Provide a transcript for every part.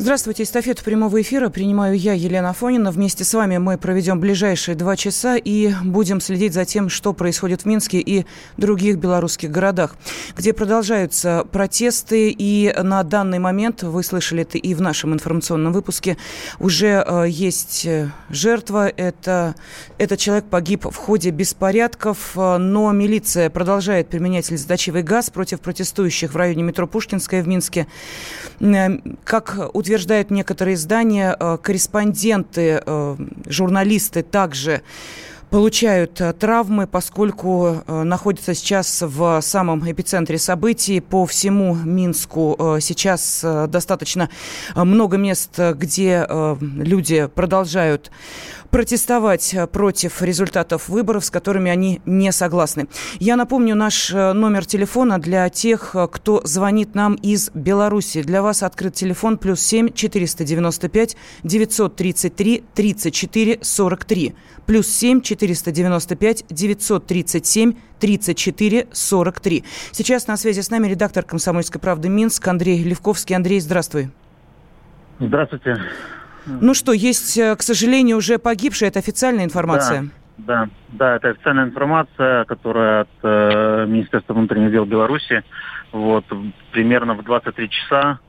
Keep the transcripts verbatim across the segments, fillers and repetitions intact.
Здравствуйте, эстафету прямого эфира принимаю я, Елена Афонина. Вместе с вами мы проведем ближайшие два часа и будем следить за тем, что происходит в Минске и других белорусских городах, где продолжаются протесты. И на данный момент, вы слышали это и в нашем информационном выпуске, уже есть жертва. Это, этот человек погиб в ходе беспорядков, но милиция продолжает применять слезоточивый газ против протестующих в районе метро Пушкинская в Минске. Как утверждается, Утверждают некоторые издания, корреспонденты, журналисты также получают травмы, поскольку находятся сейчас в самом эпицентре событий. По всему Минску сейчас достаточно много мест, где люди продолжают протестовать против результатов выборов, с которыми они не согласны. Я напомню наш номер телефона для тех, кто звонит нам из Беларуси. Для вас открыт телефон плюс семь четыреста девяносто пять девятьсот тридцать три тридцать четыре сорок три. Плюс семь четыреста девяносто пять девятьсот тридцать семь тридцать четыре сорок три. Сейчас на связи с нами редактор «Комсомольской правды» Минск Андрей Левковский. Андрей, здравствуй. Здравствуйте. Ну что, есть, к сожалению, уже погибшие, это официальная информация? Да, да, да, это официальная информация, которая от э, Министерства внутренних дел Беларуси. Вот, примерно в двадцать три часа,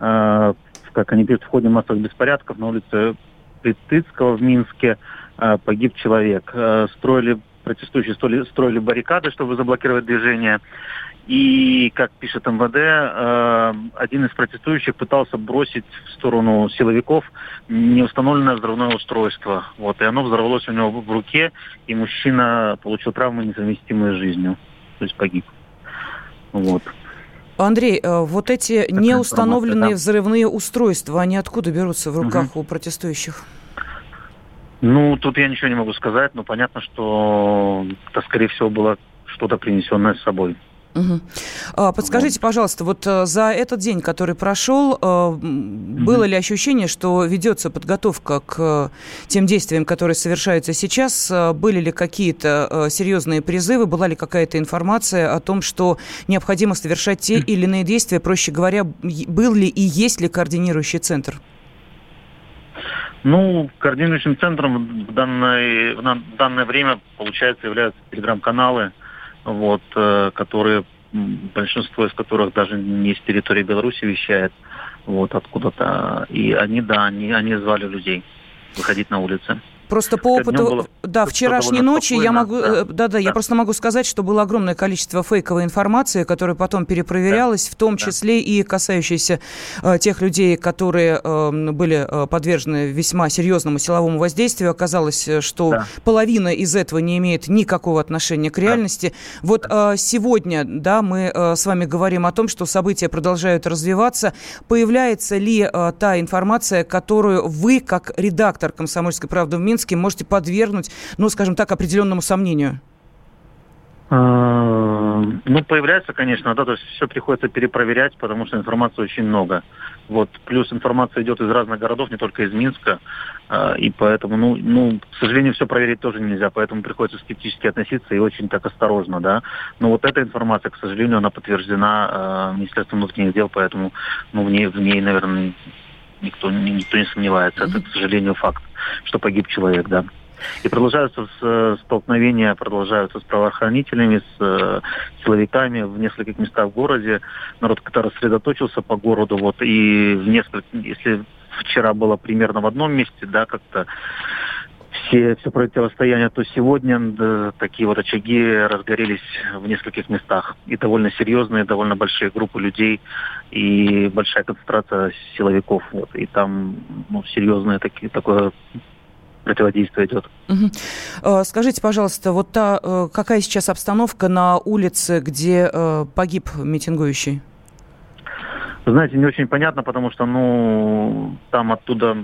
э, как они пишут, в ходе массовых беспорядков на улице Плитыцкого в Минске э, погиб человек. Э, строили, протестующие строили, строили баррикады, чтобы заблокировать движение. И, как пишет эм вэ дэ, э, один из протестующих пытался бросить в сторону силовиков неустановленное взрывное устройство. Вот, и оно взорвалось у него в руке, и мужчина получил травмы, несовместимые с жизнью. То есть погиб. Вот. Андрей, вот эти так неустановленные да. взрывные устройства, они откуда берутся в руках угу. у протестующих? Ну, тут я ничего не могу сказать, но понятно, что это, скорее всего, было что-то принесенное с собой. Угу. Подскажите, пожалуйста, вот за этот день, который прошел, было ли ощущение, что ведется подготовка к тем действиям, которые совершаются сейчас? Были ли какие-то серьезные призывы? Была ли какая-то информация о том, что необходимо совершать те или иные действия? Проще говоря, был ли и есть ли координирующий центр? Ну, координирующим центром в данное, в данное время, получается, являются телеграм-каналы. Вот, которые, большинство из которых даже не с территории Беларуси вещает, вот, откуда-то. И они, да, они, они звали людей выходить на улицы. Просто по опыту, было, да, вчерашней ночи я могу, да, да, да, я просто могу сказать, что было огромное количество фейковой информации, которая потом перепроверялась, да. в том числе да. и касающейся э, тех людей, которые э, были э, подвержены весьма серьезному силовому воздействию. Оказалось, что да. половина из этого не имеет никакого отношения к реальности. Да. Вот э, сегодня, да, мы э, с вами говорим о том, что события продолжают развиваться. Появляется ли э, та информация, которую вы, как редактор «Комсомольской правды» в Минске, можете подвергнуть, ну, скажем так, определенному сомнению? Ну, появляется, конечно, да, то есть все приходится перепроверять, потому что информации очень много. Вот, плюс информация идет из разных городов, не только из Минска, и поэтому, ну, ну, к сожалению, все проверить тоже нельзя, поэтому приходится скептически относиться и очень так осторожно, да. Но вот эта информация, к сожалению, она подтверждена Министерством внутренних дел, поэтому, ну, в ней, в ней, наверное, никто, никто не сомневается. Это, к сожалению, факт, что погиб человек, да. И продолжаются столкновения, продолжаются с правоохранителями, с силовиками в нескольких местах в городе. Народ, который рассредоточился по городу, вот, и в несколько, если вчера было примерно в одном месте, да, как-то все, все противостояние, то сегодня да, такие вот очаги разгорелись в нескольких местах. И довольно серьезные, довольно большие группы людей, и большая концентрация силовиков. Вот. И там ну, серьезное такие, такое противодействие идет. Угу. Скажите, пожалуйста, вот та, какая сейчас обстановка на улице, где погиб митингующий? Знаете, не очень понятно, потому что, ну, там оттуда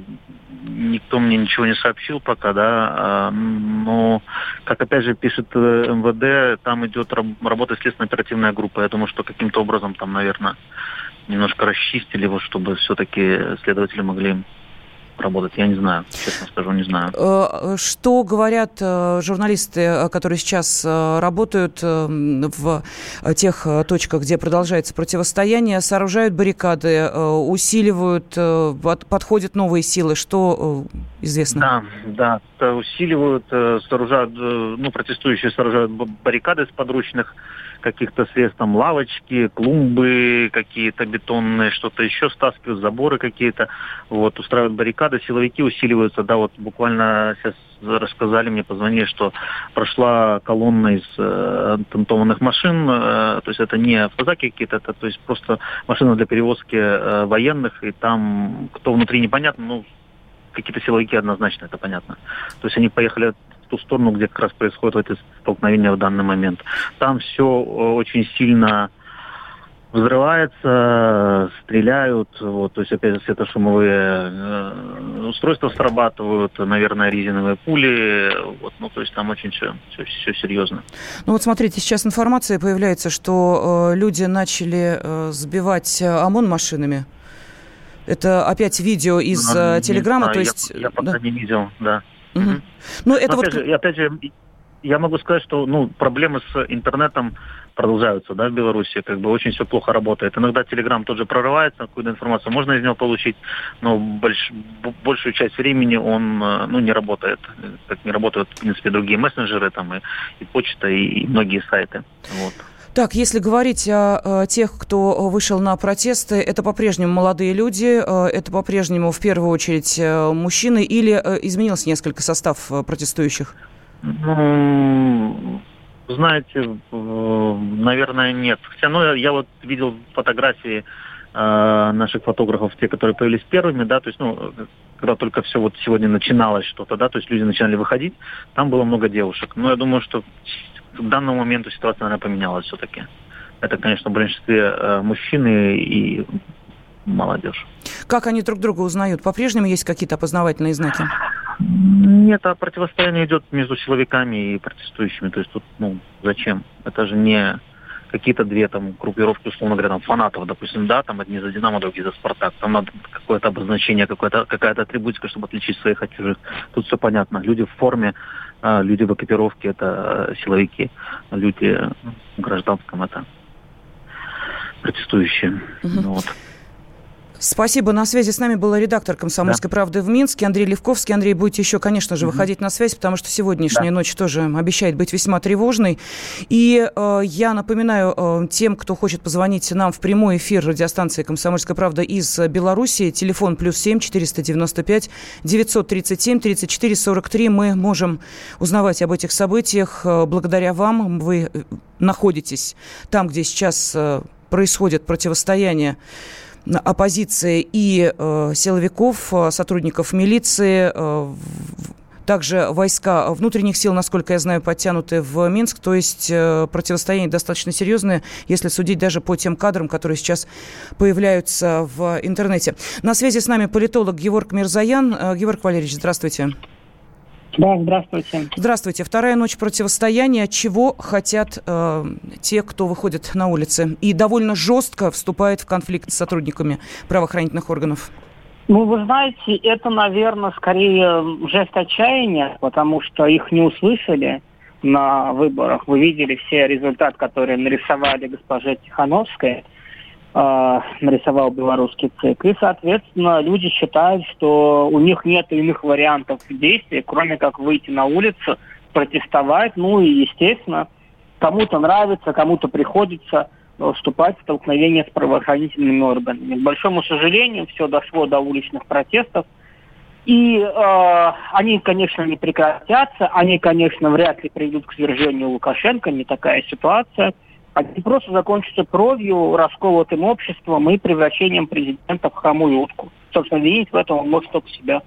никто мне ничего не сообщил пока, да, но Как, опять же, пишет эм вэ дэ, там идет работа следственно-оперативная группа. Я думаю, что каким-то образом там, наверное, немножко расчистили его, чтобы все-таки следователи могли работать. Я не знаю, честно скажу, не знаю. Что говорят журналисты, которые сейчас работают в тех точках, где продолжается противостояние, сооружают баррикады, усиливают, подходят новые силы? Что известно? Да, да, усиливают, сооружают, ну, протестующие сооружают баррикады с подручных каких-то средств, там лавочки, клумбы какие-то бетонные, что-то еще стаскивают, заборы какие-то, вот, устраивают баррикады, силовики усиливаются, да, вот буквально сейчас рассказали мне, позвонили, что прошла колонна из э, тантованных машин, э, то есть это не автозаки какие-то, это, то есть просто машина для перевозки э, военных, и там кто внутри непонятно, ну, какие-то силовики однозначно, это понятно. То есть они поехали в ту сторону, где как раз происходят эти столкновения в данный момент. Там все очень сильно взрывается, стреляют, вот, то есть опять же светошумовые устройства срабатывают, наверное, резиновые пули, вот, ну то есть там очень все, все, все серьезно. Ну вот смотрите, сейчас информация появляется, что э, люди начали э, сбивать ОМОН машинами. Это опять видео из э, Телеграма, а, то есть... Я, я пока да. не видел, да. Угу. Ну, это опять, вот... же, опять же, я могу сказать, что ну, проблемы с интернетом продолжаются, да, в Беларуси, как бы очень все плохо работает. Иногда Telegram тот же прорывается, какую-то информацию можно из него получить, но больш... большую часть времени он ну, не работает. Как не работают, в принципе, другие мессенджеры, там, и, и почта, и, и многие сайты. Вот. Так, если говорить о, о тех, кто вышел на протесты, это по-прежнему молодые люди, это по-прежнему в первую очередь мужчины, или изменился несколько состав протестующих? Ну, знаете, наверное, нет. Хотя, ну, я вот видел фотографии э, наших фотографов, те, которые появились первыми, да, то есть, ну, когда только все вот сегодня начиналось что-то, да, то есть люди начинали выходить, там было много девушек. Но я думаю, что... к данному моменту ситуация, наверное, поменялась все-таки. Это, конечно, в большинстве мужчины и молодежь. Как они друг друга узнают? По-прежнему есть какие-то опознавательные знаки? Нет, а противостояние идет между силовиками и протестующими. То есть тут, ну, зачем? Это же не какие-то две там группировки, условно говоря, там, фанатов, допустим, да, там одни за «Динамо», другие за «Спартак». Там надо какое-то обозначение, какое-то, какая-то атрибутика, чтобы отличить своих от чужих. Тут все понятно. Люди в форме, люди в экипировке — это силовики, люди в гражданском — это протестующие. Угу. Вот. Спасибо. На связи с нами был редактор «Комсомольской да. правды» в Минске Андрей Левковский. Андрей, будете еще, конечно же, угу. выходить на связь, потому что сегодняшняя да. ночь тоже обещает быть весьма тревожной. И э, я напоминаю э, тем, кто хочет позвонить нам в прямой эфир радиостанции «Комсомольская правда» из Беларуси, телефон плюс семь четыреста девяносто пять девятьсот тридцать семь тридцать четыре сорок три. Мы можем узнавать об этих событиях благодаря вам. Вы находитесь там, где сейчас э, происходит противостояние оппозиции и э, силовиков, сотрудников милиции, э, также войска внутренних сил, насколько я знаю, подтянуты в Минск. То есть э, противостояние достаточно серьезное, если судить даже по тем кадрам, которые сейчас появляются в интернете. На связи с нами политолог Геворг Мирзаян. Э, Геворг Валерьевич, здравствуйте. Да, здравствуйте. Здравствуйте. Вторая ночь противостояния. Чего хотят э, те, кто выходит на улицы и довольно жестко вступает в конфликт с сотрудниками правоохранительных органов? Ну, вы знаете, это, наверное, скорее жест отчаяния, потому что их не услышали на выборах. Вы видели все результаты, которые нарисовали госпожа Тихановская, э, нарисовал белорусский ЦИК. И, соответственно, люди считают, что у них нет иных вариантов действий, кроме как выйти на улицу, протестовать. Ну и, естественно, кому-то нравится, кому-то приходится вступать в столкновение с правоохранительными органами. К большому сожалению, все дошло до уличных протестов. И э, они, конечно, не прекратятся, они, конечно, вряд ли приведут к свержению Лукашенко, не такая ситуация. Они просто закончатся кровью, расколотым обществом и превращением президента в хромую утку. Собственно, винить в этом он может только себя.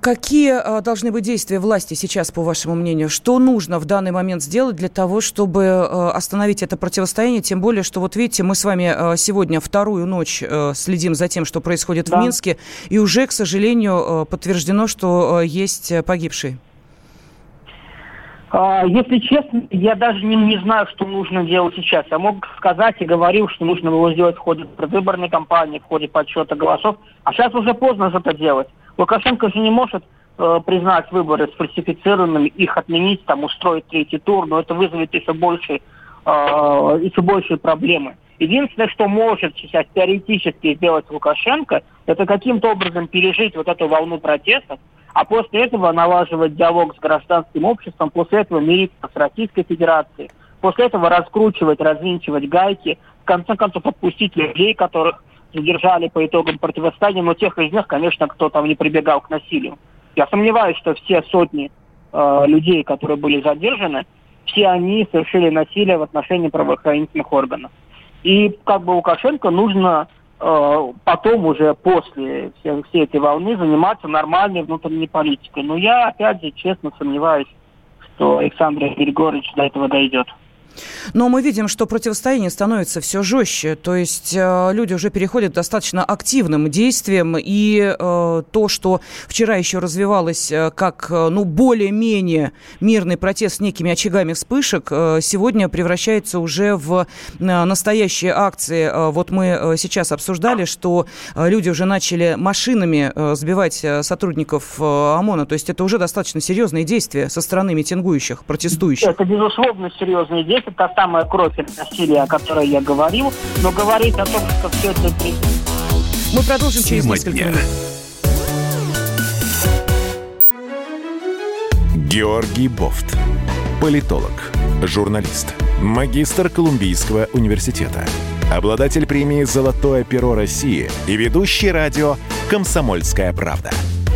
Какие должны быть действия власти сейчас, по вашему мнению? Что нужно в данный момент сделать для того, чтобы остановить это противостояние? Тем более, что, вот видите, мы с вами сегодня вторую ночь следим за тем, что происходит да. в Минске, и уже, к сожалению, подтверждено, что есть погибшие. Если честно, я даже не, не знаю, что нужно делать сейчас. Я мог сказать и говорил, что нужно было сделать в ходе предвыборной кампании, в ходе подсчета голосов. А сейчас уже поздно что-то делать. Лукашенко же не может э, признать выборы сфальсифицированными, их отменить, там, устроить третий тур, но это вызовет еще больше, э, еще большие проблемы. Единственное, что может сейчас теоретически сделать Лукашенко, это каким-то образом пережить вот эту волну протестов, а после этого налаживать диалог с гражданским обществом, после этого мириться с Российской Федерацией, после этого раскручивать, развинчивать гайки, в конце концов отпустить людей, которых задержали по итогам противостояния, но тех из них, конечно, кто там не прибегал к насилию. Я сомневаюсь, что все сотни э, людей, которые были задержаны, все они совершили насилие в отношении правоохранительных органов. И как бы Лукашенко нужно э, потом уже после всей, всей этой волны заниматься нормальной внутренней политикой. Но я опять же честно сомневаюсь, что Александр Григорьевич до этого дойдет. Но мы видим, что противостояние становится все жестче. То есть э, люди уже переходят к достаточно активным действиям. И э, то, что вчера еще развивалось э, как э, ну, более-менее мирный протест с некими очагами вспышек, э, сегодня превращается уже в э, настоящие акции. Э, вот мы э, сейчас обсуждали, что э, люди уже начали машинами э, сбивать э, сотрудников э, ОМОНа. То есть это уже достаточно серьезные действия со стороны митингующих, протестующих. Это, безусловно, серьезные действия. Это та самая кровь и насилие, о которой я говорил, но говорить о том, что все это... Мы продолжим через несколько минут. Георгий Бофт. Политолог, журналист, магистр Колумбийского университета, обладатель премии «Золотое перо России» и ведущий радио «Комсомольская правда».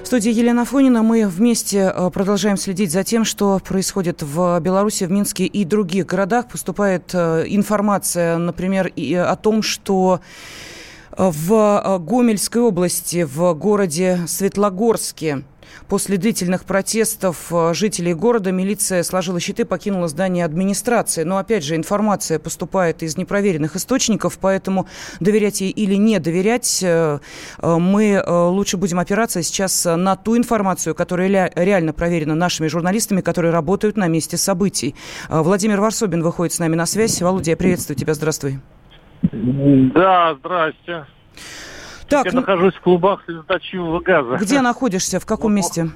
В студии Елена Афонина. Мы вместе продолжаем следить за тем, что происходит в Беларуси, в Минске и других городах. Поступает информация, например, и о том, что в Гомельской области, в городе Светлогорске, после длительных протестов жителей города милиция сложила щиты, покинула здание администрации. Но, опять же, информация поступает из непроверенных источников, поэтому доверять ей или не доверять, мы лучше будем опираться сейчас на ту информацию, которая реально проверена нашими журналистами, которые работают на месте событий. Владимир Варсобин выходит с нами на связь. Володя, я приветствую тебя. Здравствуй. Да, здрасте. Так, я нахожусь в клубах слезоточивого газа. Где находишься? В каком месте?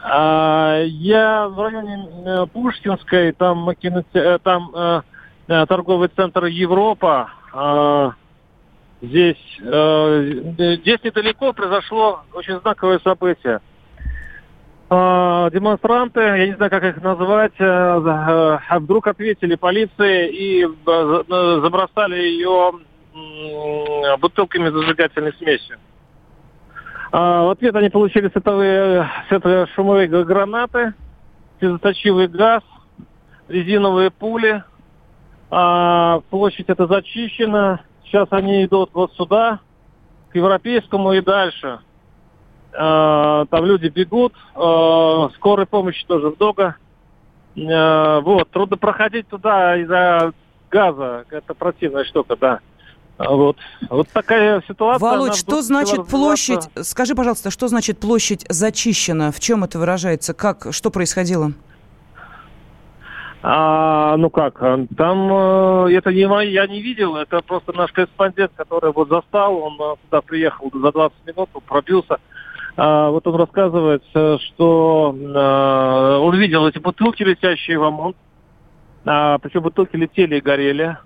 А, я в районе Пушкинской, там, там а, торговый центр Европа. А, здесь, а, здесь недалеко произошло очень знаковое событие. А, демонстранты, я не знаю, как их назвать, а, а вдруг ответили полиции и забросали ее... бутылками с зажигательной смесью. А, в ответ они получили световые, световые шумовые гранаты, слезоточивый газ, резиновые пули. А, площадь эта зачищена. Сейчас они идут вот сюда, к Европейскому и дальше. А, там люди бегут. А, скорой помощи тоже много. А, вот. Трудно проходить туда из-за газа. Это противная штука, да. Вот. вот такая ситуация. Володь, что значит площадь? Скажи, пожалуйста, что значит площадь зачищена? В чем это выражается? Как? Что происходило? А, ну как? Там это не мои, я не видел. Это просто наш корреспондент, который вот застал. Он сюда приехал за двадцать минут, он пробился. А, вот он рассказывает, что а, он видел эти бутылки, летящие в ОМОН. А, причем бутылки летели и горели.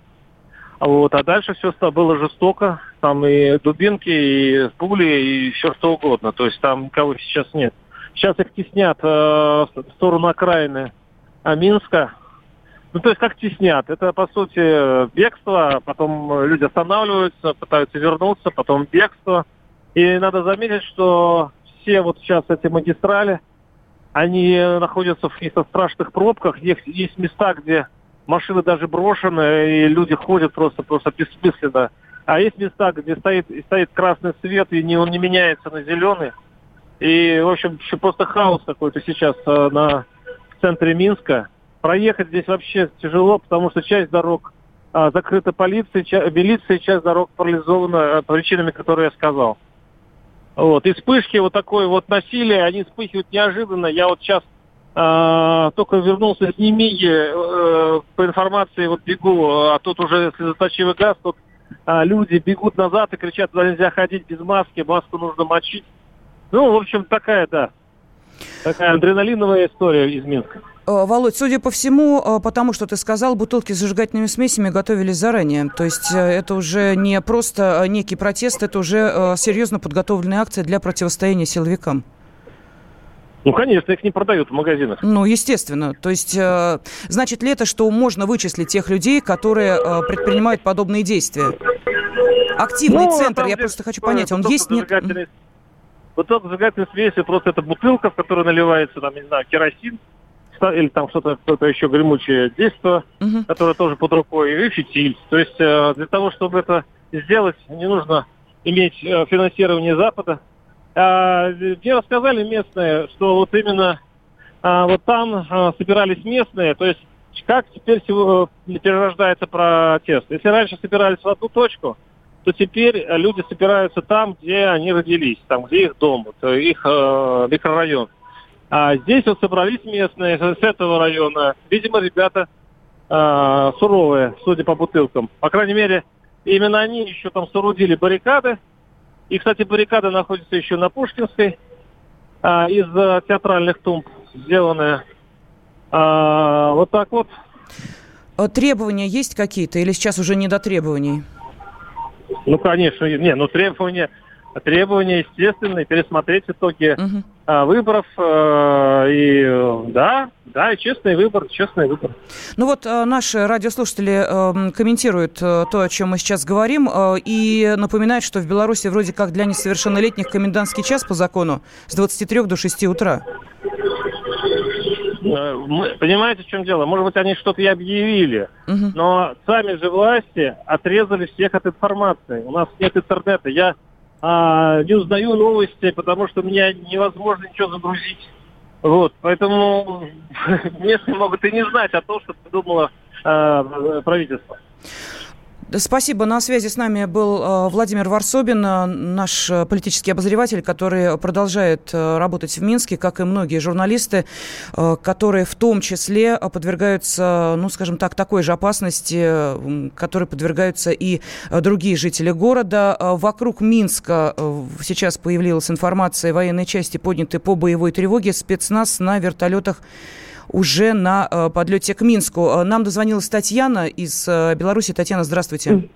Вот, а дальше все было жестоко, там и дубинки, и пули, и все что угодно, то есть там никого сейчас нет. Сейчас их теснят э, в сторону окраины Минска, ну то есть как теснят, это по сути бегство, потом люди останавливаются, пытаются вернуться, потом бегство. И надо заметить, что все вот сейчас эти магистрали, они находятся в каких-то страшных пробках, есть, есть места, где... машины даже брошены, и люди ходят просто, просто бессмысленно. А есть места, где стоит, стоит красный свет, и не, он не меняется на зеленый. И, в общем, просто хаос какой-то сейчас на, в центре Минска. Проехать здесь вообще тяжело, потому что часть дорог а, закрыта полицией, ча- милицией, часть дорог парализована причинами, которые я сказал. Вот. И вспышки вот такой вот насилия, они вспыхивают неожиданно. Я вот сейчас а, только вернулся из Немиги, а, по информации вот бегу, а тут уже слезоточивый газ, тут а, люди бегут назад и кричат, туда нельзя ходить без маски, маску нужно мочить. Ну, в общем, такая, да, такая адреналиновая история из Минска. Володь, судя по всему, потому что ты сказал, бутылки с зажигательными смесями готовились заранее. То есть это уже не просто некий протест, это уже серьезно подготовленная акция для противостояния силовикам. Ну, конечно, их не продают в магазинах. Ну, естественно. То есть, значит ли это, что можно вычислить тех людей, которые предпринимают подобные действия? Активный ну, центр, я просто хочу понять, он есть, нет? Бутылка с зажигательной смесью, просто это бутылка, в которую наливается, там, не знаю, керосин, или там что-то, что-то еще гремучее действо, uh-huh. которое тоже под рукой, и фитиль. То есть для того, чтобы это сделать, не нужно иметь финансирование Запада. Мне рассказали местные, что вот именно вот там собирались местные, то есть как теперь перерождается протест. Если раньше собирались в одну точку, то теперь люди собираются там, где они родились, там, где их дом, их микрорайон. А здесь вот собрались местные с этого района. Видимо, ребята э, суровые, судя по бутылкам. По крайней мере, именно они еще там соорудили баррикады. И, кстати, баррикады находятся еще на Пушкинской. Э, из э, театральных тумб сделаны. Э, вот так вот. Требования есть какие-то? Или сейчас уже не до требований? Ну, конечно. Не, ну требования... Требования, естественно, пересмотреть итоги угу. а, выборов. А, и да, да, и честный выбор, честный выбор. Ну вот а, наши радиослушатели а, комментируют а, то, о чем мы сейчас говорим, а, и напоминают, что в Беларуси вроде как для несовершеннолетних комендантский час по закону с двадцати трёх до шести утра. Мы, понимаете, в чем дело? Может быть, они что-то и объявили, угу. но сами же власти отрезали всех от информации. У нас нет интернета. Я... А, не узнаю новости, потому что мне невозможно ничего загрузить. Вот, поэтому местные могут и не знать о том, что придумало а, правительство. Спасибо. На связи с нами был Владимир Варсобин, наш политический обозреватель, который продолжает работать в Минске, как и многие журналисты, которые в том числе подвергаются, ну, скажем так, такой же опасности, которой подвергаются и другие жители города. Вокруг Минска сейчас появилась информация, военные части подняты по боевой тревоге, спецназ на вертолетах уже на подлете к Минску. Нам дозвонилась Татьяна из Беларуси. Татьяна, здравствуйте.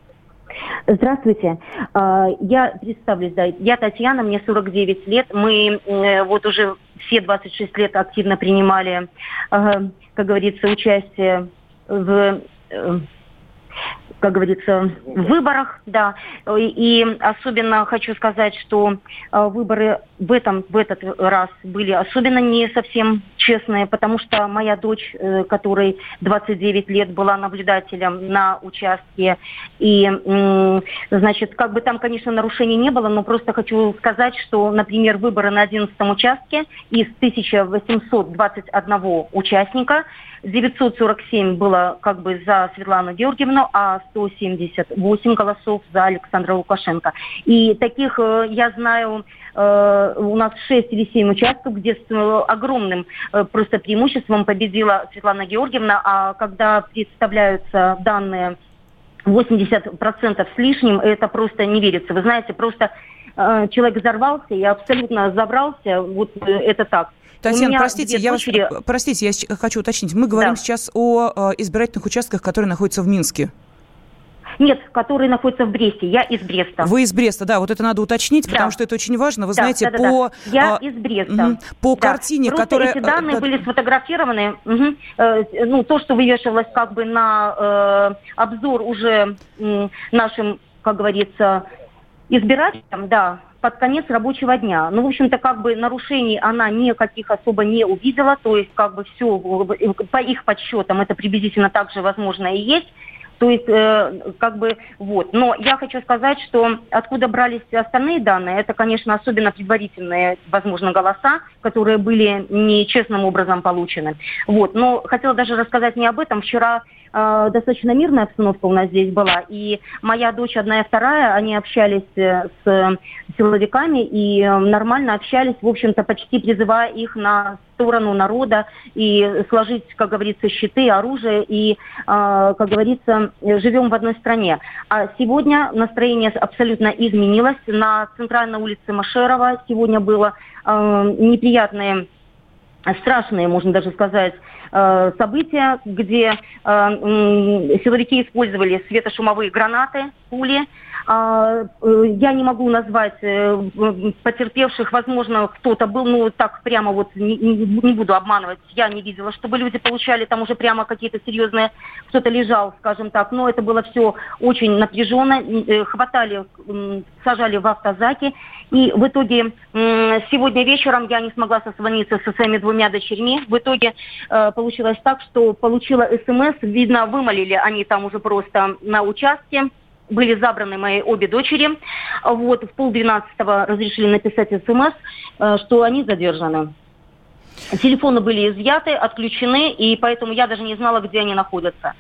Здравствуйте. Я представлюсь, да, я Татьяна, мне сорок девять лет. Мы вот уже все двадцать шесть лет активно принимали, как говорится, участие в... как говорится, в выборах, да. И особенно хочу сказать, что выборы в, этом, в этот раз были особенно не совсем честные, потому что моя дочь, которой двадцать девять лет, была наблюдателем на участке. И, значит, как бы там, конечно, нарушений не было, но просто хочу сказать, что, например, выборы на одиннадцатом участке из тысяча восемьсот двадцать один участника девятьсот сорок семь было как бы за Светлану Георгиевну, а сто семьдесят восемь голосов за Александра Лукашенко. И таких, я знаю, у нас шесть или семь участков, где с огромным просто преимуществом победила Светлана Георгиевна, а когда представляются данные восемьдесят процентов с лишним, это просто не верится. Вы знаете, просто человек взорвался и абсолютно забрался, вот это так. Татьяна, простите, я вас, простите, я хочу уточнить. Мы говорим да. сейчас о э, избирательных участках, которые находятся в Минске. Нет, которые находятся в Бресте. Я из Бреста. Вы из Бреста, да. Вот это надо уточнить, да. потому что это очень важно. Вы да, знаете, да, да, по... Да. Я э, из Бреста. По да. картине, просто которая... эти данные да. были сфотографированы. Угу. Э, ну, то, что вывешивалось как бы на э, обзор уже э, нашим, как говорится, избирателям, да, под конец рабочего дня. Ну, в общем-то, как бы нарушений она никаких особо не увидела, то есть как бы все, по их подсчетам, это приблизительно так же возможно и есть. То есть, э, как бы, вот. Но я хочу сказать, что откуда брались остальные данные, это, конечно, особенно предварительные, возможно, голоса, которые были нечестным образом получены. Вот. Но хотела даже рассказать не об этом. Вчера э, достаточно мирная обстановка у нас здесь была, и моя дочь одна и вторая, они общались с силовиками и нормально общались, в общем-то, почти призывая их на сторону народа и сложить, как говорится, щиты, оружие и, э, как говорится, живем в одной стране. А сегодня настроение абсолютно изменилось. На центральной улице Машерова сегодня было э, неприятное... страшные, можно даже сказать, события, где силовики использовали светошумовые гранаты, пули. Я не могу назвать потерпевших, возможно, кто-то был, ну так прямо вот не, не буду обманывать, я не видела, чтобы люди получали там уже прямо какие-то серьезные, кто-то лежал, скажем так, но это было все очень напряженно, хватали, сажали в автозаки, и в итоге сегодня вечером я не смогла созвониться со своими двумя дочерьми, в итоге получилось так, что получила смс, видно, вымолили они там уже просто на участке. Были забраны мои обе дочери. Вот, в полдвенадцатого разрешили написать смс, что они задержаны. Телефоны были изъяты, отключены, и поэтому я даже не знала, где они находятся.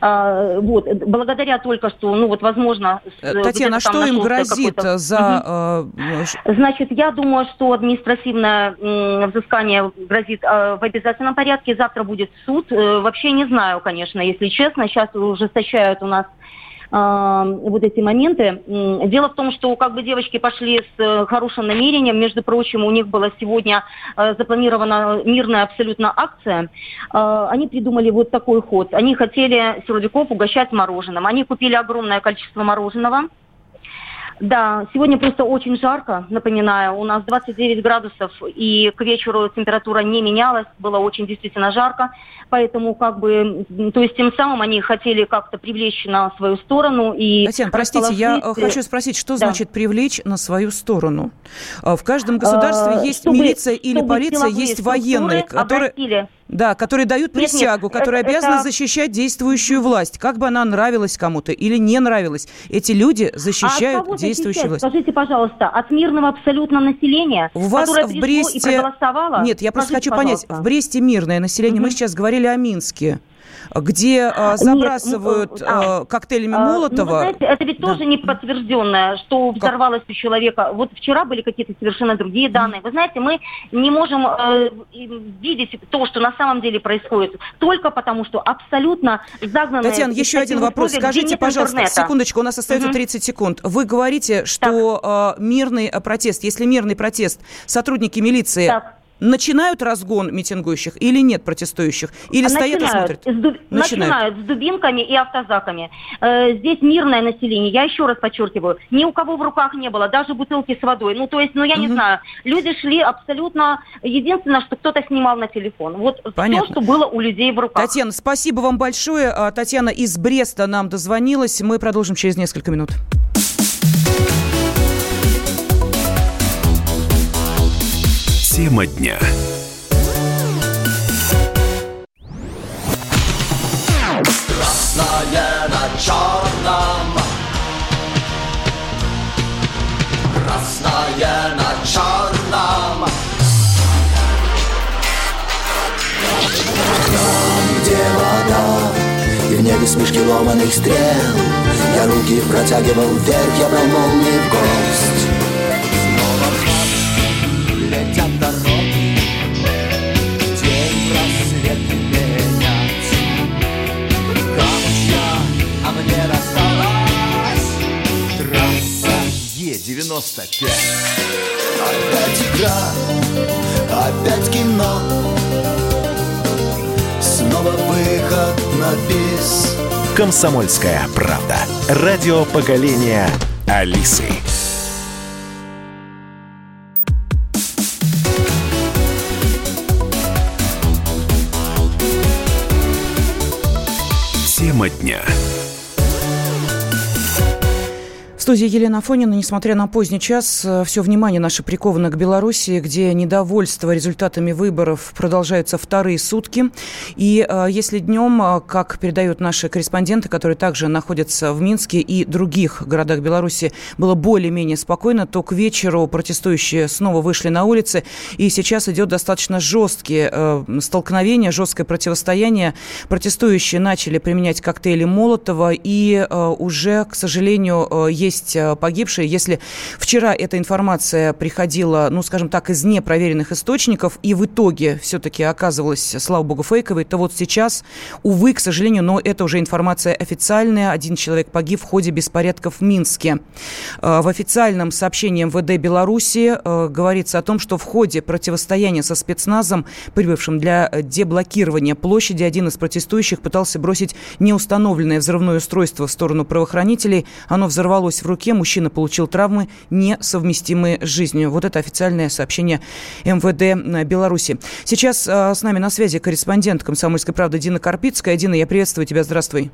Вот, благодаря только что, ну вот, возможно... Татьяна, а что им грозит какой-то... за... Угу. Значит, я думаю, что административное взыскание грозит в обязательном порядке. Завтра будет суд. Вообще не знаю, конечно, если честно. Сейчас ужесточают у нас вот эти моменты. Дело в том, что как бы девочки пошли с хорошим намерением. Между прочим, у них была сегодня запланирована мирная абсолютно акция. Они придумали вот такой ход. Они хотели силовиков угощать мороженым. Они купили огромное количество мороженого. Да, сегодня просто очень жарко, напоминаю, у нас двадцать девять градусов, и к вечеру температура не менялась, было очень действительно жарко, поэтому как бы, то есть тем самым они хотели как-то привлечь на свою сторону. И Татьяна, простите, я хочу спросить, что да. значит привлечь на свою сторону? В каждом государстве а, есть чтобы, милиция или полиция, есть военные, которые... Обратили. Да, которые дают присягу, нет, нет, которые это, обязаны это... защищать действующую власть. Как бы она нравилась кому-то или не нравилась, эти люди защищают а действующую власть. Скажите, пожалуйста, от мирного абсолютно населения, у вас которое в Бресте... и проголосовало? Нет, я просто Скажите, хочу пожалуйста. понять, в Бресте мирное население, угу. мы сейчас говорили о Минске, где а, забрасывают Нет, а, а, коктейлями а, Молотова. Ну, знаете, это ведь да. тоже не подтвержденное, что взорвалось как? у человека. Вот вчера были какие-то совершенно другие данные. Вы знаете, мы не можем э, видеть то, что на самом деле происходит, только потому, что абсолютно загнанное... Татьяна, еще один вопрос. Скажите, пожалуйста, интернета. секундочку, у нас остается угу. тридцать секунд. Вы говорите, что э, мирный протест, если мирный протест, сотрудники милиции... Так. Начинают разгон митингующих или нет протестующих? Или начинают, стоят и смотрят? С дуб... начинают. начинают с дубинками и автозаками. Э, здесь мирное население, я еще раз подчеркиваю, ни у кого в руках не было, даже бутылки с водой. Ну, то есть, ну, я угу. не знаю, люди шли абсолютно... Единственное, что кто-то снимал на телефон. Вот то, что было у людей в руках. Татьяна, спасибо вам большое. Татьяна из Бреста нам дозвонилась. Мы продолжим через несколько минут. Тема дня. Красное на черном. Красное на черном. Там, где вода, и в небе смешки ломаных стрел, я руки протягивал вверх, я брал молнии в гость. Летят дороги, день просвет менять. Камушья, а мне рассталась трасса Е девяносто пять. Опять игра, опять кино, снова выход на бис. Комсомольская правда. Радио поколения Алисы. Дня. В студии Елена Афонина. Несмотря на поздний час, все внимание наше приковано к Белоруссии, где недовольство результатами выборов продолжается вторые сутки. И если днем, как передают наши корреспонденты, которые также находятся в Минске и других городах Беларуси, было более-менее спокойно, то к вечеру протестующие снова вышли на улицы. И сейчас идет достаточно жесткие столкновения, жесткое противостояние. Протестующие начали применять коктейли Молотова, и уже, к сожалению, есть Есть погибшие. Если вчера эта информация приходила, ну, скажем так, из непроверенных источников и в итоге все-таки оказывалась, слава богу, фейковой, то вот сейчас, увы, к сожалению, но это уже информация официальная. Один человек погиб в ходе беспорядков в Минске. В официальном сообщении эм вэ дэ Беларуси говорится о том, что в ходе противостояния со спецназом, прибывшим для деблокирования площади, один из протестующих пытался бросить неустановленное взрывное устройство в сторону правоохранителей. Оно взорвалось в руке, мужчина получил травмы, несовместимые с жизнью. Вот это официальное сообщение эм вэ дэ Беларуси. Сейчас э, с нами на связи корреспондент «Комсомольской правды» Дина Карпицкая. Дина, я приветствую тебя. Здравствуй.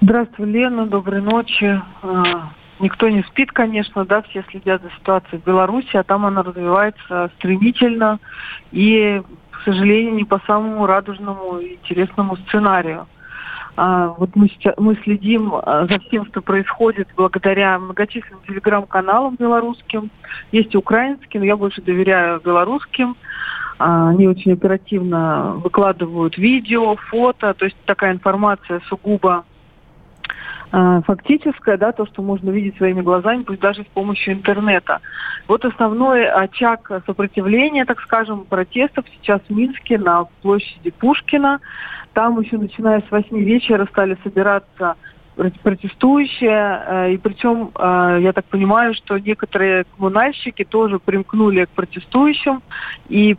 Здравствуй, Лена. Доброй ночи. Э, никто не спит, конечно, да, все следят за ситуацией в Беларуси, а там она развивается стремительно и, к сожалению, не по самому радужному и интересному сценарию. Вот мы, мы следим за всем, что происходит, благодаря многочисленным телеграм-каналам белорусским. Есть и украинские, но я больше доверяю белорусским. Они очень оперативно выкладывают видео, фото, то есть такая информация сугубо фактическое, да, то, что можно видеть своими глазами, пусть даже с помощью интернета. Вот основной очаг сопротивления, так скажем, протестов сейчас в Минске на площади Пушкина. Там еще начиная с восьми вечера стали собираться протестующие, и причем, я так понимаю, что некоторые коммунальщики тоже примкнули к протестующим и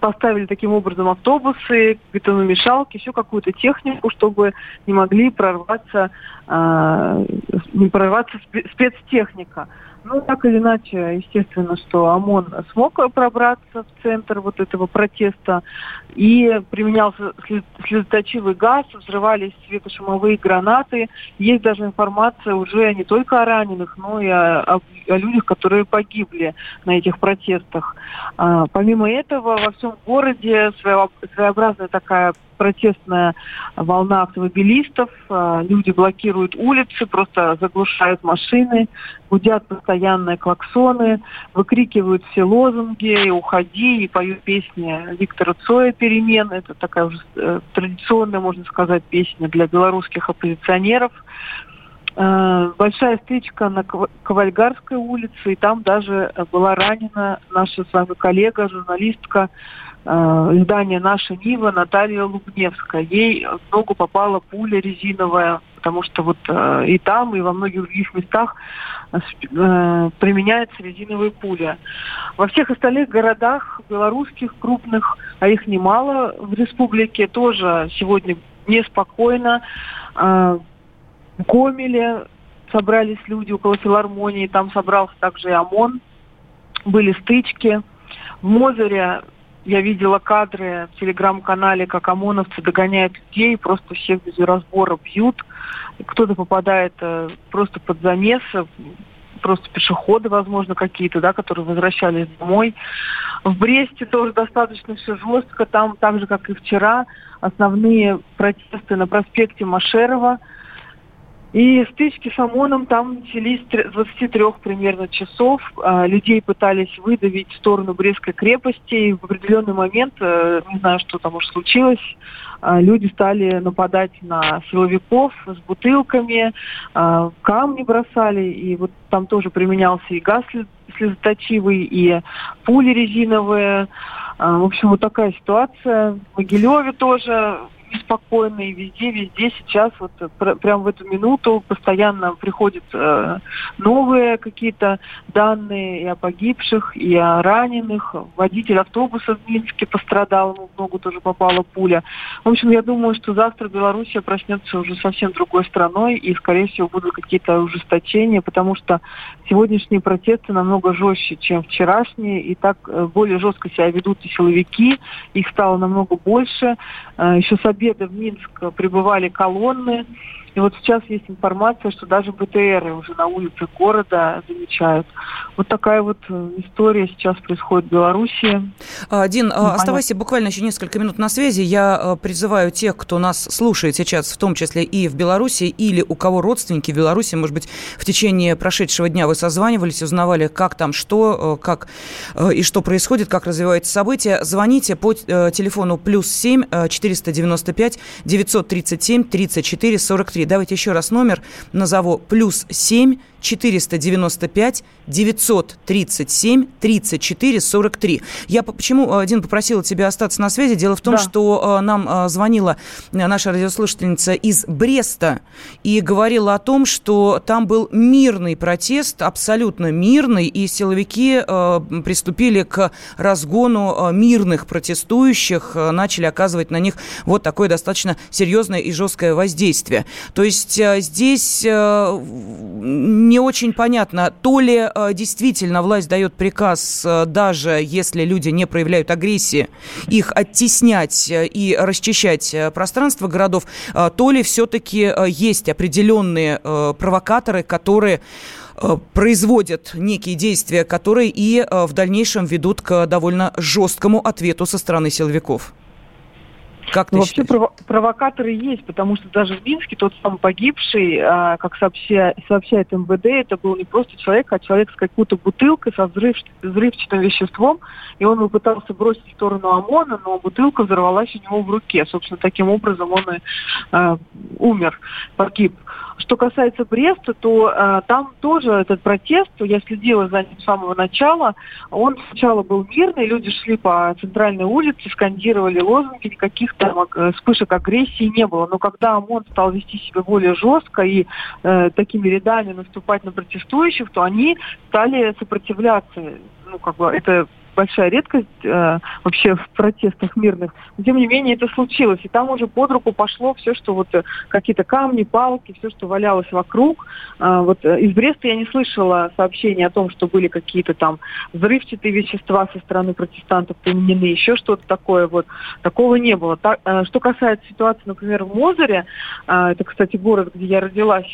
поставили таким образом автобусы, бетономешалки, еще какую-то технику, чтобы не могли прорваться, э, не прорваться спецтехника. Ну, так или иначе, естественно, что ОМОН смог пробраться в центр вот этого протеста и применялся слезоточивый газ, взрывались светошумовые гранаты. Есть даже информация уже не только о раненых, но и о, о, о людях, которые погибли на этих протестах. А, помимо этого, во всем городе своеобразная такая протестная волна автомобилистов. Люди блокируют улицы, просто заглушают машины, гудят постоянные клаксоны, выкрикивают все лозунги, и «Уходи», и поют песни Виктора Цоя «Перемен». Это такая уже традиционная, можно сказать, песня для белорусских оппозиционеров. Большая стычка на Ковальгарской улице, и там даже была ранена наша с вами коллега, журналистка издания «Наша Нива» Наталья Лубневская. Ей в ногу попала пуля резиновая, потому что вот э, и там, и во многих других местах э, применяются резиновые пули. Во всех остальных городах белорусских, крупных, а их немало в республике, тоже сегодня неспокойно. Э, в Гомеле собрались люди около филармонии, там собрался также и ОМОН, были стычки. В Мозыре я видела кадры в телеграм-канале, как ОМОНовцы догоняют людей, просто всех без разбора бьют. Кто-то попадает э, просто под замес, просто пешеходы, возможно, какие-то, да, которые возвращались домой. В Бресте тоже достаточно все жестко. Там, так же, как и вчера, основные протесты на проспекте Машерова. И стычки с ОМОНом там начались с двадцати трёх примерно часов. Людей пытались выдавить в сторону Брестской крепости. И в определенный момент, не знаю, что там уж случилось, люди стали нападать на силовиков с бутылками, камни бросали. И вот там тоже применялся и газ слезоточивый, и пули резиновые. В общем, вот такая ситуация. В Могилеве тоже спокойно, и везде, везде сейчас, вот пр- прямо в эту минуту постоянно приходят э, новые какие-то данные и о погибших, и о раненых. Водитель автобуса в Минске пострадал, ему в ногу тоже попала пуля. В общем, я думаю, что завтра Белоруссия проснется уже совсем другой страной, и, скорее всего, будут какие-то ужесточения, потому что сегодняшние протесты намного жестче, чем вчерашние, и так э, более жестко себя ведут и силовики, их стало намного больше. Э, еще с обеда в Минск прибывали колонны И вот сейчас есть информация, что даже БТРы уже на улице города замечают. Вот такая вот история сейчас происходит в Белоруссии. Дин, Понятно. Оставайся буквально еще несколько минут на связи. Я призываю тех, кто нас слушает сейчас, в том числе и в Беларуси, или у кого родственники в Беларуси, может быть, в течение прошедшего дня вы созванивались, узнавали, как там что, как и что происходит, как развиваются события. Звоните по телефону плюс семь четыреста девяносто пять девятьсот тридцать семь тридцать четыре сорок три. Давайте еще раз номер назову: плюс семь четыреста девяносто пять девятьсот тридцать семь тридцать четыре сорок три. Я почему, Дин, попросила тебя остаться на связи? Дело в том, да. что нам звонила наша радиослушательница из Бреста и говорила о том, что там был мирный протест, абсолютно мирный, и силовики приступили к разгону мирных протестующих, начали оказывать на них вот такое достаточно серьезное и жесткое воздействие. То есть здесь не очень понятно, то ли действительно власть дает приказ, даже если люди не проявляют агрессии, их оттеснять и расчищать пространство городов, то ли все-таки есть определенные провокаторы, которые производят некие действия, которые и в дальнейшем ведут к довольно жесткому ответу со стороны силовиков. Как ты считаешь? Вообще провокаторы есть, потому что даже в Минске тот самый погибший, как сообщает эм вэ дэ, это был не просто человек, а человек с какой-то бутылкой, со взрывчатым веществом, и он попытался бросить в сторону ОМОНа, но бутылка взорвалась у него в руке. Собственно, таким образом он и умер, погиб. Что касается Бреста, то э, там тоже этот протест, я следила за ним с самого начала, он сначала был мирный, люди шли по центральной улице, скандировали лозунги, никаких там вспышек агрессии не было. Но когда ОМОН стал вести себя более жестко и э, такими рядами наступать на протестующих, то они стали сопротивляться. Ну, как бы это... большая редкость э, вообще в протестах мирных. Но, тем не менее, это случилось. И там уже под руку пошло все, что вот какие-то камни, палки, все, что валялось вокруг. Э, вот из Бреста я не слышала сообщений о том, что были какие-то там взрывчатые вещества со стороны протестантов применены, еще что-то такое. Вот. Такого не было. Так, э, что касается ситуации, например, в Мозыре, э, это, кстати, город, где я родилась,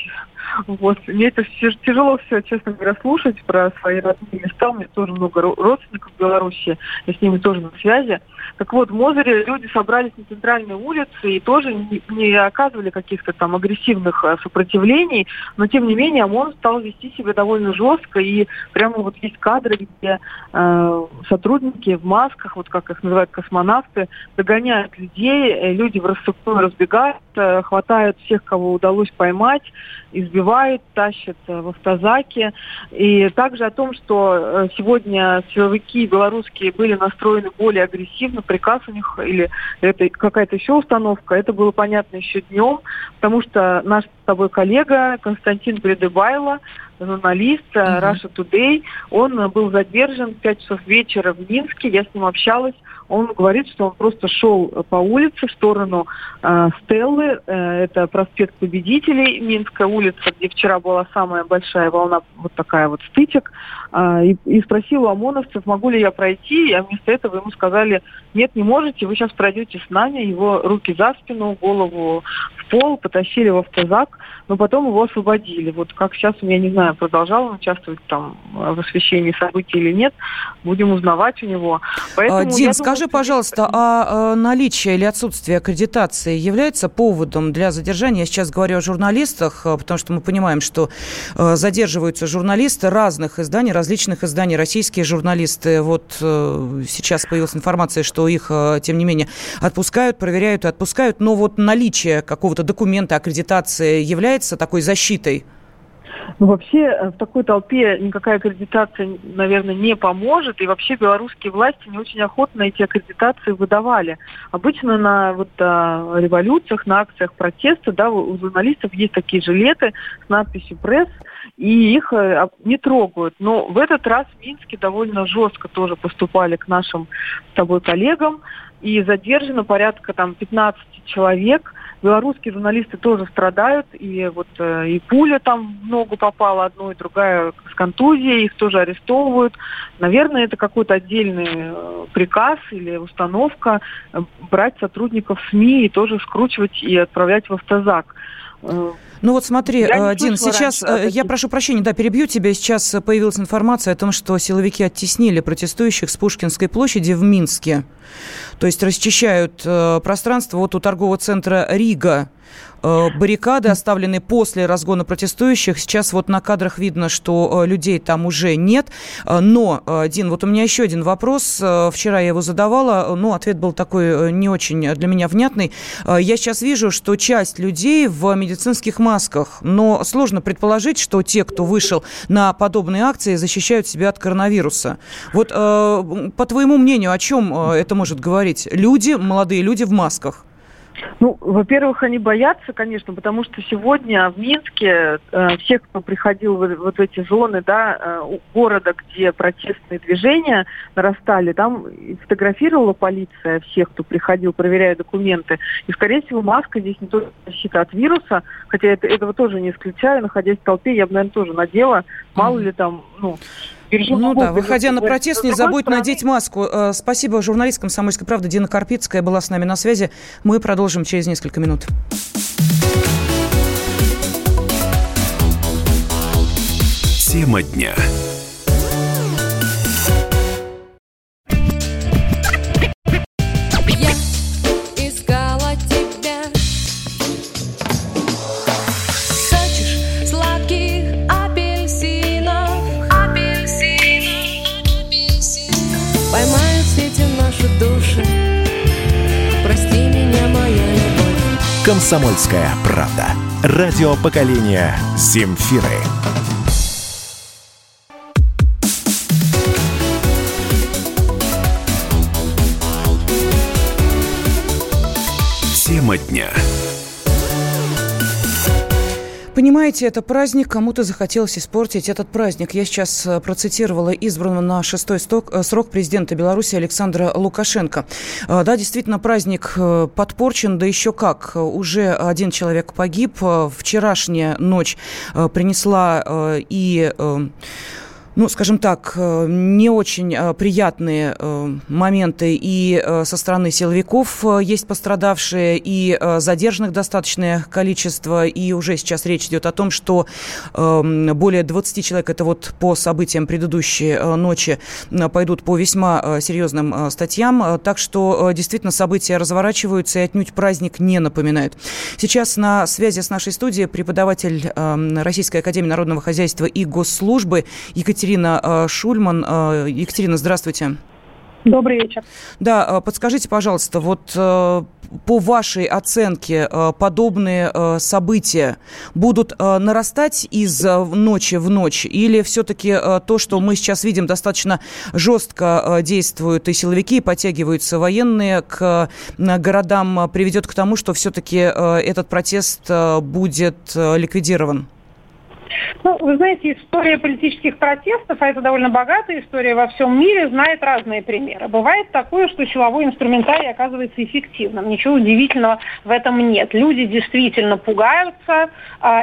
вот. Мне это тяжело все, честно говоря, слушать про свои родные места. У меня тоже много родственников в Беларуси, я с ними тоже на связи. Так вот, в Мозыре люди собрались на центральной улице и тоже не, не оказывали каких-то там агрессивных сопротивлений, но тем не менее ОМОН стал вести себя довольно жестко, и прямо вот есть кадры, где э, сотрудники в масках, вот как их называют космонавты, догоняют людей, люди в рассыпную разбегаются, хватают всех, кого удалось поймать, избивают, тащат в автозаке. И также о том, что сегодня силовики белорусские были настроены более агрессивно, приказ у них или это какая-то еще установка, это было понятно еще днем, потому что наш с тобой коллега Константин Придубайло, журналист mm-hmm. Russia Today, он был задержан в пять часов вечера в Минске, я с ним общалась, он говорит, что он просто шел по улице в сторону э, Стеллы, э, это проспект Победителей, Минская улица, где вчера была самая большая волна, вот такая вот стычек, э, и, и спросил у ОМОНовцев, могу ли я пройти, а вместо этого ему сказали, нет, не можете, вы сейчас пройдете с нами, его руки за спину, голову в пол, потащили в автозак, но потом его освободили. Вот как сейчас, я не знаю, продолжал он участвовать там в освещении событий или нет, будем узнавать у него. Поэтому, Дин, скажи, думаю, пожалуйста, это... а наличие или отсутствие аккредитации является поводом для задержания? Я сейчас говорю о журналистах, потому что мы понимаем, что задерживаются журналисты разных изданий, различных изданий, российские журналисты. Вот сейчас появилась информация, что их, тем не менее, отпускают, проверяют и отпускают, но вот наличие какого-то документа, аккредитации является такой защитой? Ну, вообще, в такой толпе никакая аккредитация, наверное, не поможет. И вообще белорусские власти не очень охотно эти аккредитации выдавали. Обычно на вот, а, революциях, на акциях протеста, да, у журналистов есть такие жилеты с надписью «Пресс», и их не трогают. Но в этот раз в Минске довольно жестко тоже поступали к нашим с тобой коллегам. И задержано порядка там пятнадцать человек. Белорусские журналисты тоже страдают, и вот и пуля там в ногу попала, одну и другая с контузией, их тоже арестовывают. Наверное, это какой-то отдельный приказ или установка брать сотрудников СМИ и тоже скручивать и отправлять в автозак. Ну вот смотри, я Дин, сейчас, раньше, я таких... прошу прощения, да, перебью тебя, сейчас появилась информация о том, что силовики оттеснили протестующих с Пушкинской площади в Минске, то есть расчищают э, пространство вот у торгового центра «Рига». Баррикады, оставленные после разгона протестующих. Сейчас вот на кадрах видно, что людей там уже нет. Но, Дин, вот у меня еще один вопрос. Вчера я его задавала, но ответ был такой не очень для меня внятный. Я сейчас вижу, что часть людей в медицинских масках, но сложно предположить, что те, кто вышел на подобные акции, защищают себя от коронавируса. Вот по твоему мнению, о чем это может говорить? Люди, молодые люди в масках. Ну, во-первых, они боятся, конечно, потому что сегодня в Минске э, всех, кто приходил в, вот в эти зоны, да, э, города, где протестные движения нарастали, там фотографировала полиция всех, кто приходил, проверяя документы. И, скорее всего, маска здесь не только защита от вируса, хотя это, этого тоже не исключаю, находясь в толпе, я бы, наверное, тоже надела, мало ли там, ну... Ну да, выходя на протест, не забудь надеть маску. Спасибо. Журналист «Комсомольской правды» Дина Карпицкая была с нами на связи. Мы продолжим через несколько минут. Тема дня. Я искала тебя. Хочешь сладких апельсинов? Поймают сети наши души. Прости меня, моя любовь. «Комсомольская правда». Радио поколения Земфиры. Тема дня. Понимаете, это праздник, кому-то захотелось испортить этот праздник. Я сейчас процитировала избранного на шестой срок президента Беларуси Александра Лукашенко. Да, действительно, праздник подпорчен, да еще как. Уже один человек погиб. Вчерашняя ночь принесла и... ну, скажем так, не очень приятные моменты и со стороны силовиков есть пострадавшие, и задержанных достаточное количество, и уже сейчас речь идет о том, что более двадцати человек, это вот по событиям предыдущей ночи, пойдут по весьма серьезным статьям, так что действительно события разворачиваются и отнюдь праздник не напоминают. Сейчас на связи с нашей студией преподаватель Российской академии народного хозяйства и госслужбы Екатерина Екатерина Шульман. Екатерина, здравствуйте. Добрый вечер. Да, подскажите, пожалуйста, вот по вашей оценке подобные события будут нарастать из ночи в ночь? Или все-таки то, что мы сейчас видим, достаточно жестко действуют и силовики, и подтягиваются военные к городам, приведет к тому, что все-таки этот протест будет ликвидирован? Ну, вы знаете, история политических протестов, а это довольно богатая история во всем мире, знает разные примеры. Бывает такое, что силовой инструментарий оказывается эффективным. Ничего удивительного в этом нет. Люди действительно пугаются.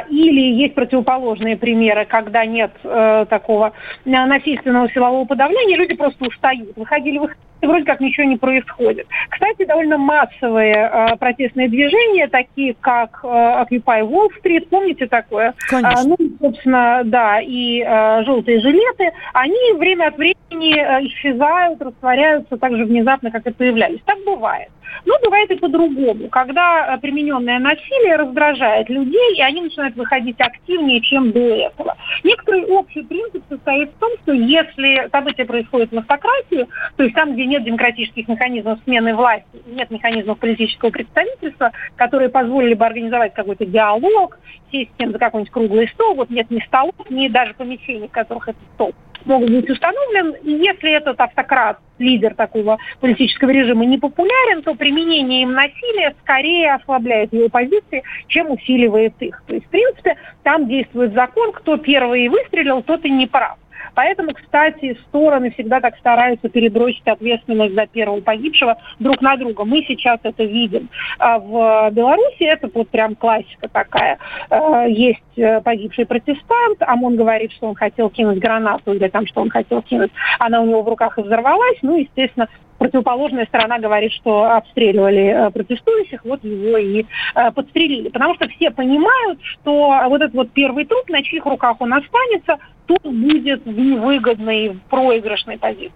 Или есть противоположные примеры, когда нет э, такого насильственного силового подавления, люди просто устают. Выходили, выходили, вроде как ничего не происходит. Кстати, довольно массовые э, протестные движения, такие как э, Occupy Wall Street, помните такое? Конечно. А, ну, собственно, да, и э, желтые жилеты, они время от времени исчезают, растворяются так же внезапно, как и появлялись. Так бывает. Но бывает и по-другому, когда примененное насилие раздражает людей, и они начинают выходить активнее, чем до этого. Некоторый общий принцип состоит в том, что если события происходят в автократии, то есть там, где нет демократических механизмов смены власти, нет механизмов политического представительства, которые позволили бы организовать какой-то диалог, сесть с ним за какой-нибудь круглый стол, вот нет ни столов, ни даже помещений, в которых этот стол могут быть установлен. И если этот автократ, лидер такого политического режима, не популярен, то применение им насилия скорее ослабляет его позиции, чем усиливает их. То есть, в принципе, там действует закон, кто первый выстрелил, тот и не прав. Поэтому, кстати, стороны всегда так стараются перебросить ответственность за первого погибшего друг на друга. Мы сейчас это видим. А в Беларуси это вот прям классика такая. Есть погибший протестант, ОМОН говорит, что он хотел кинуть гранату, или там, что он хотел кинуть, она у него в руках и взорвалась. Ну, естественно, противоположная сторона говорит, что обстреливали протестующих, вот его и подстрелили. Потому что все понимают, что вот этот вот первый труп, на чьих руках он останется, тот будет в невыгодной, в проигрышной позиции.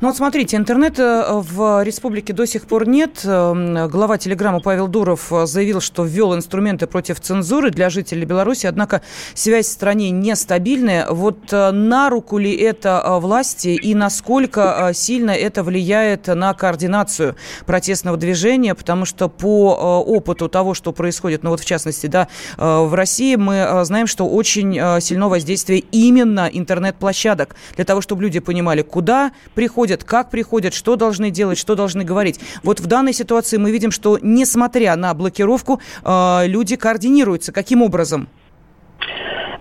Ну вот смотрите, интернета в республике до сих пор нет. Глава Телеграма Павел Дуров заявил, что ввел инструменты против цензуры для жителей Беларуси, однако связь в стране нестабильная. Вот на руку ли это власти и насколько сильно это влияет на координацию протестного движения? Потому что по опыту того, что происходит, ну вот в частности, да, в России, мы знаем, что очень сильно воздействие именно интернет-площадок для того, чтобы люди понимали, куда приходят, как приходят, что должны делать, что должны говорить. Вот в данной ситуации мы видим, что, несмотря на блокировку, люди координируются. Каким образом?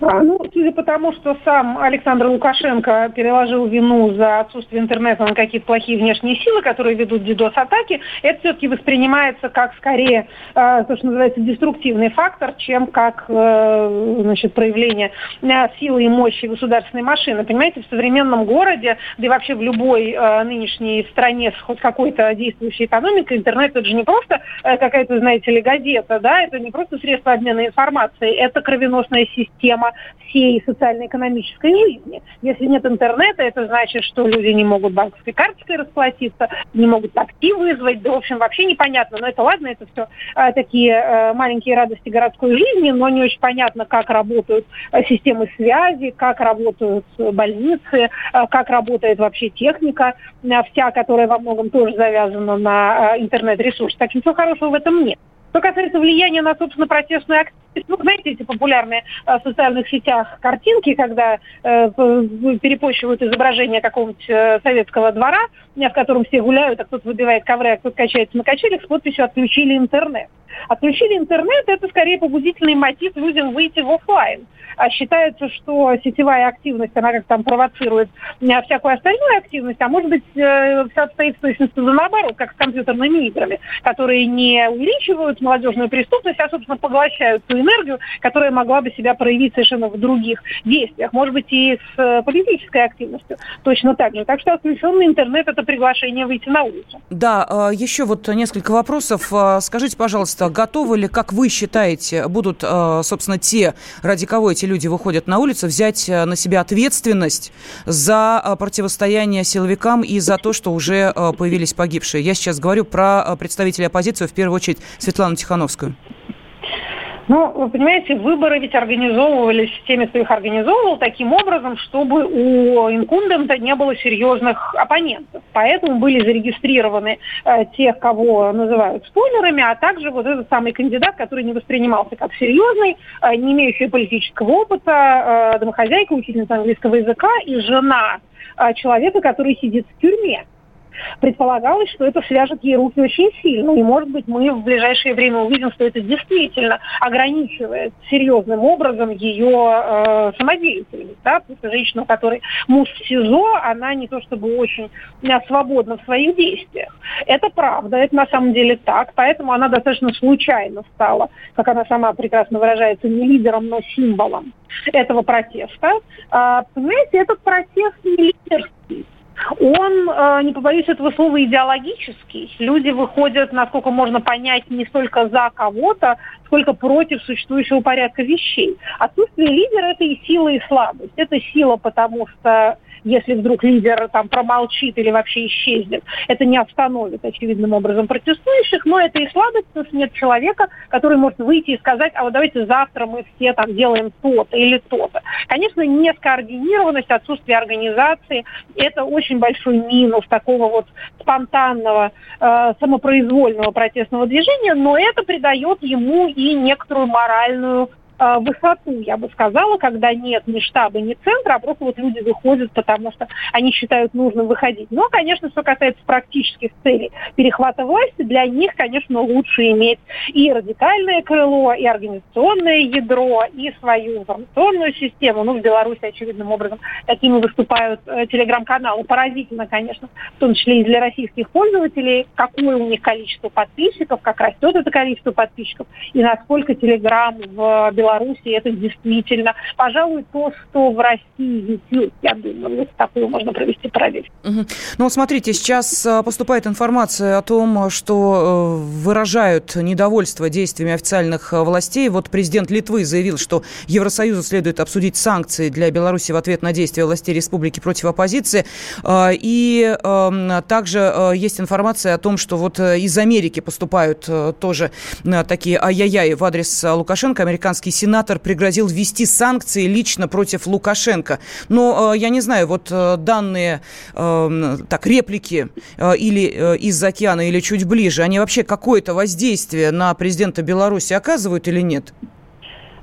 Ну, судя по тому, что сам Александр Лукашенко переложил вину за отсутствие интернета на какие-то плохие внешние силы, которые ведут ддос-атаки, это все-таки воспринимается как скорее, э, то, что называется, деструктивный фактор, чем как э, значит, проявление силы и мощи государственной машины. Понимаете, в современном городе, да и вообще в любой э, нынешней стране с хоть какой-то действующей экономикой, интернет это же не просто э, какая-то, знаете ли, газета, да, это не просто средство обмена информацией, это кровеносная система всей социально-экономической жизни. Если нет интернета, это значит, что люди не могут банковской карточкой расплатиться, не могут такси вызвать, да, в общем, вообще непонятно. Но это ладно, это все а, такие а, маленькие радости городской жизни, но не очень понятно, как работают а, системы связи, как работают больницы, а, как работает вообще техника а, вся, которая во многом тоже завязана на а, интернет-ресурс. Так что ничего хорошего в этом нет. Что касается влияния на, собственно, протестную активность, ну, знаете, эти популярные а, в социальных сетях картинки, когда э, перепощивают изображение какого-нибудь э, советского двора, в котором все гуляют, а кто-то выбивает ковры, а кто-то качается на качелях, с подписью «Отключили интернет». Отключили интернет – это скорее побудительный мотив людям выйти в офлайн. А считается, что сетевая активность, она как-то там провоцирует всякую остальную активность, а может быть, э, все обстоит в точности наоборот, как с компьютерными играми, которые не увеличивают молодежную преступность, а, собственно, поглощают ту энергию, которая могла бы себя проявить совершенно в других действиях. Может быть, и с политической активностью точно так же. Так что отключенный интернет – это приглашение выйти на улицу. Да, еще вот несколько вопросов. Скажите, пожалуйста, готовы ли, как вы считаете, будут, собственно, те, ради кого эти люди выходят на улицу, взять на себя ответственность за противостояние силовикам и за то, что уже появились погибшие? Я сейчас говорю про представителей оппозиции, в первую очередь Светлану Тихановскую. Ну, вы понимаете, выборы ведь организовывались теми, кто их организовывал, таким образом, чтобы у инкумбента не было серьезных оппонентов. Поэтому были зарегистрированы э, тех, кого называют спойлерами, а также вот этот самый кандидат, который не воспринимался как серьезный, э, не имеющий политического опыта, э, домохозяйка, учительница английского языка и жена э, человека, который сидит в тюрьме. Предполагалось, что это свяжет ей руки очень сильно. И, может быть, мы в ближайшее время увидим, что это действительно ограничивает серьезным образом ее э, самодеятельность. Да? Женщина, у которой муж в СИЗО, она не то чтобы очень свободна в своих действиях. Это правда, это на самом деле так. Поэтому она достаточно случайно стала, как она сама прекрасно выражается, не лидером, но символом этого протеста. А, понимаете, этот протест не лидерский. Он, не побоюсь этого слова, идеологический. Люди выходят, насколько можно понять, не столько за кого-то, сколько против существующего порядка вещей. Отсутствие лидера – это и сила, и слабость. Это сила, потому что если вдруг лидер там промолчит или вообще исчезнет, это не остановит очевидным образом протестующих, но это и слабость, потому что нет человека, который может выйти и сказать, а вот давайте завтра мы все там делаем то-то или то-то. Конечно, нескоординированность, отсутствие организации – это очень большой минус такого вот спонтанного, э, самопроизвольного протестного движения, но это придает ему и некоторую моральную высоту, я бы сказала, когда нет ни штаба, ни центра, а просто вот люди выходят, потому что они считают нужным выходить. Но, конечно, что касается практических целей перехвата власти, для них, конечно, лучше иметь и радикальное крыло, и организационное ядро, и свою информационную систему. Ну, в Беларуси, очевидным образом, такими выступают э, телеграм-каналы. Поразительно, конечно, в том числе и для российских пользователей, какое у них количество подписчиков, как растет это количество подписчиков, и насколько телеграм в Беларуси Беларуси, это действительно, пожалуй, то, что в России, я думаю, такое можно провести параллель. Угу. Ну, смотрите, сейчас поступает информация о том, что выражают недовольство действиями официальных властей. Вот президент Литвы заявил, что Евросоюзу следует обсудить санкции для Беларуси в ответ на действия властей республики против оппозиции. И также есть информация о том, что вот из Америки поступают тоже такие ай-яй-яй в адрес Лукашенко. Американский сенатор пригрозил ввести санкции лично против Лукашенко. Но я не знаю, вот данные, так, реплики или из-за океана, или чуть ближе, они вообще какое-то воздействие на президента Беларуси оказывают или нет?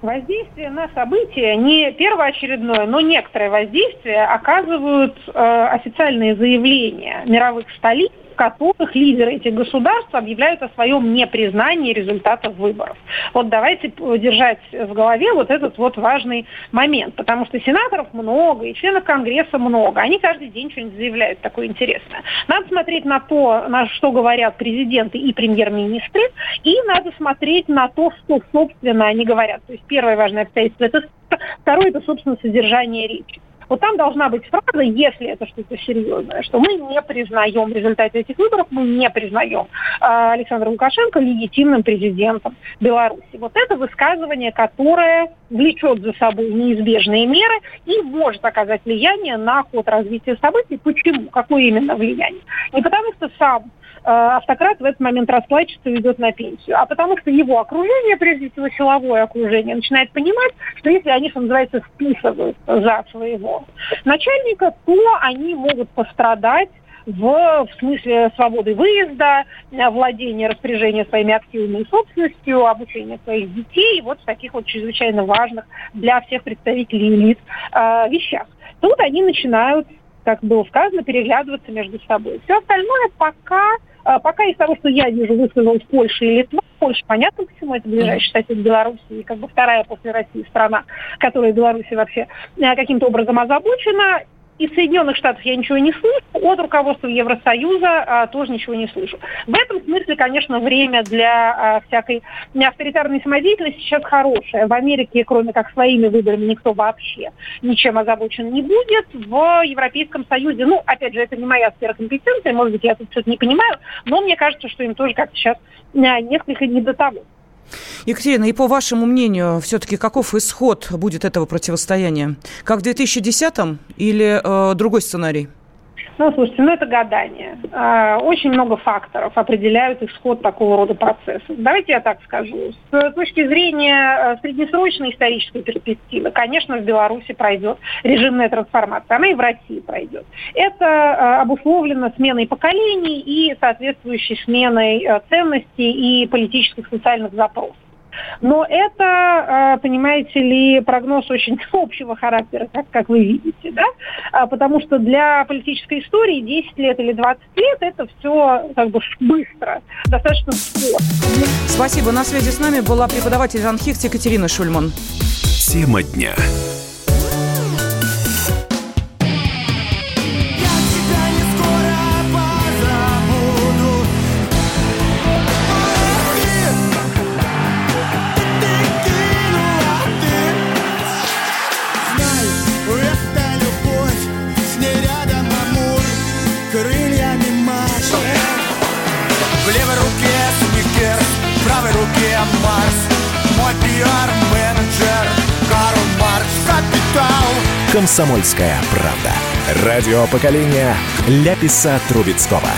Воздействие на события, не первоочередное, но некоторое воздействие оказывают э, официальные заявления мировых столиц, в которых лидеры этих государств объявляют о своем непризнании результатов выборов. Вот давайте держать в голове вот этот вот важный момент, потому что сенаторов много, и членов Конгресса много. Они каждый день что-нибудь заявляют такое интересное. Надо смотреть на то, на что говорят президенты и премьер-министры, и надо смотреть на то, что, собственно, они говорят. То есть первое важное обстоятельство – это второе – это, собственно, содержание речи. Вот там должна быть фраза, если это что-то серьезное, что мы не признаем результаты этих выборов, мы не признаем а, Александра Лукашенко легитимным президентом Беларуси. Вот это высказывание, которое влечет за собой неизбежные меры и может оказать влияние на ход развития событий. Почему? Какое именно влияние? Не потому что сам а, автократ в этот момент расплачивается и идет на пенсию, а потому что его окружение, прежде всего силовое окружение, начинает понимать, что если они, что называется, вписывают за своего начальника, то они могут пострадать в, в смысле свободы выезда, владения, распоряжения своими активами и собственностью, обучения своих детей, вот в таких вот чрезвычайно важных для всех представителей элит э, вещах. Тут они начинают, как было сказано, переглядываться между собой. Все остальное пока, э, пока из того, что я вижу, высказалось Польша и Литва. Польша, понятно, почему это ближайший сосед Белоруссии, как бы вторая после России страна, которая Белоруссия вообще каким-то образом озабочена. Из Соединенных Штатов я ничего не слышу, от руководства Евросоюза а, тоже ничего не слышу. В этом смысле, конечно, время для а, всякой авторитарной самодеятельности сейчас хорошее. В Америке, кроме как своими выборами, никто вообще ничем озабочен не будет. В Европейском Союзе, ну, опять же, это не моя сфера компетенции, может быть, я тут что-то не понимаю, но мне кажется, что им тоже как-то сейчас а, несколько не до того. Екатерина, и по вашему мнению, все-таки каков исход будет этого противостояния? Как в две тысячи десятом или э, другой сценарий? Ну, слушайте, ну это гадание. Очень много факторов определяют исход такого рода процессов. Давайте я так скажу. С точки зрения среднесрочной исторической перспективы, конечно, в Беларуси пройдет режимная трансформация. Она и в России пройдет. Это обусловлено сменой поколений и соответствующей сменой ценностей и политических, социальных запросов. Но это, понимаете ли, прогноз очень общего характера, так как вы видите, да? Потому что для политической истории десять лет или двадцать лет это все как бы быстро, достаточно скоро. Спасибо. На связи с нами была преподаватель РАНХИХТ Екатерина Шульман. Тема дня. «Комсомольская правда». Радио поколения Ляписа Трубецкого.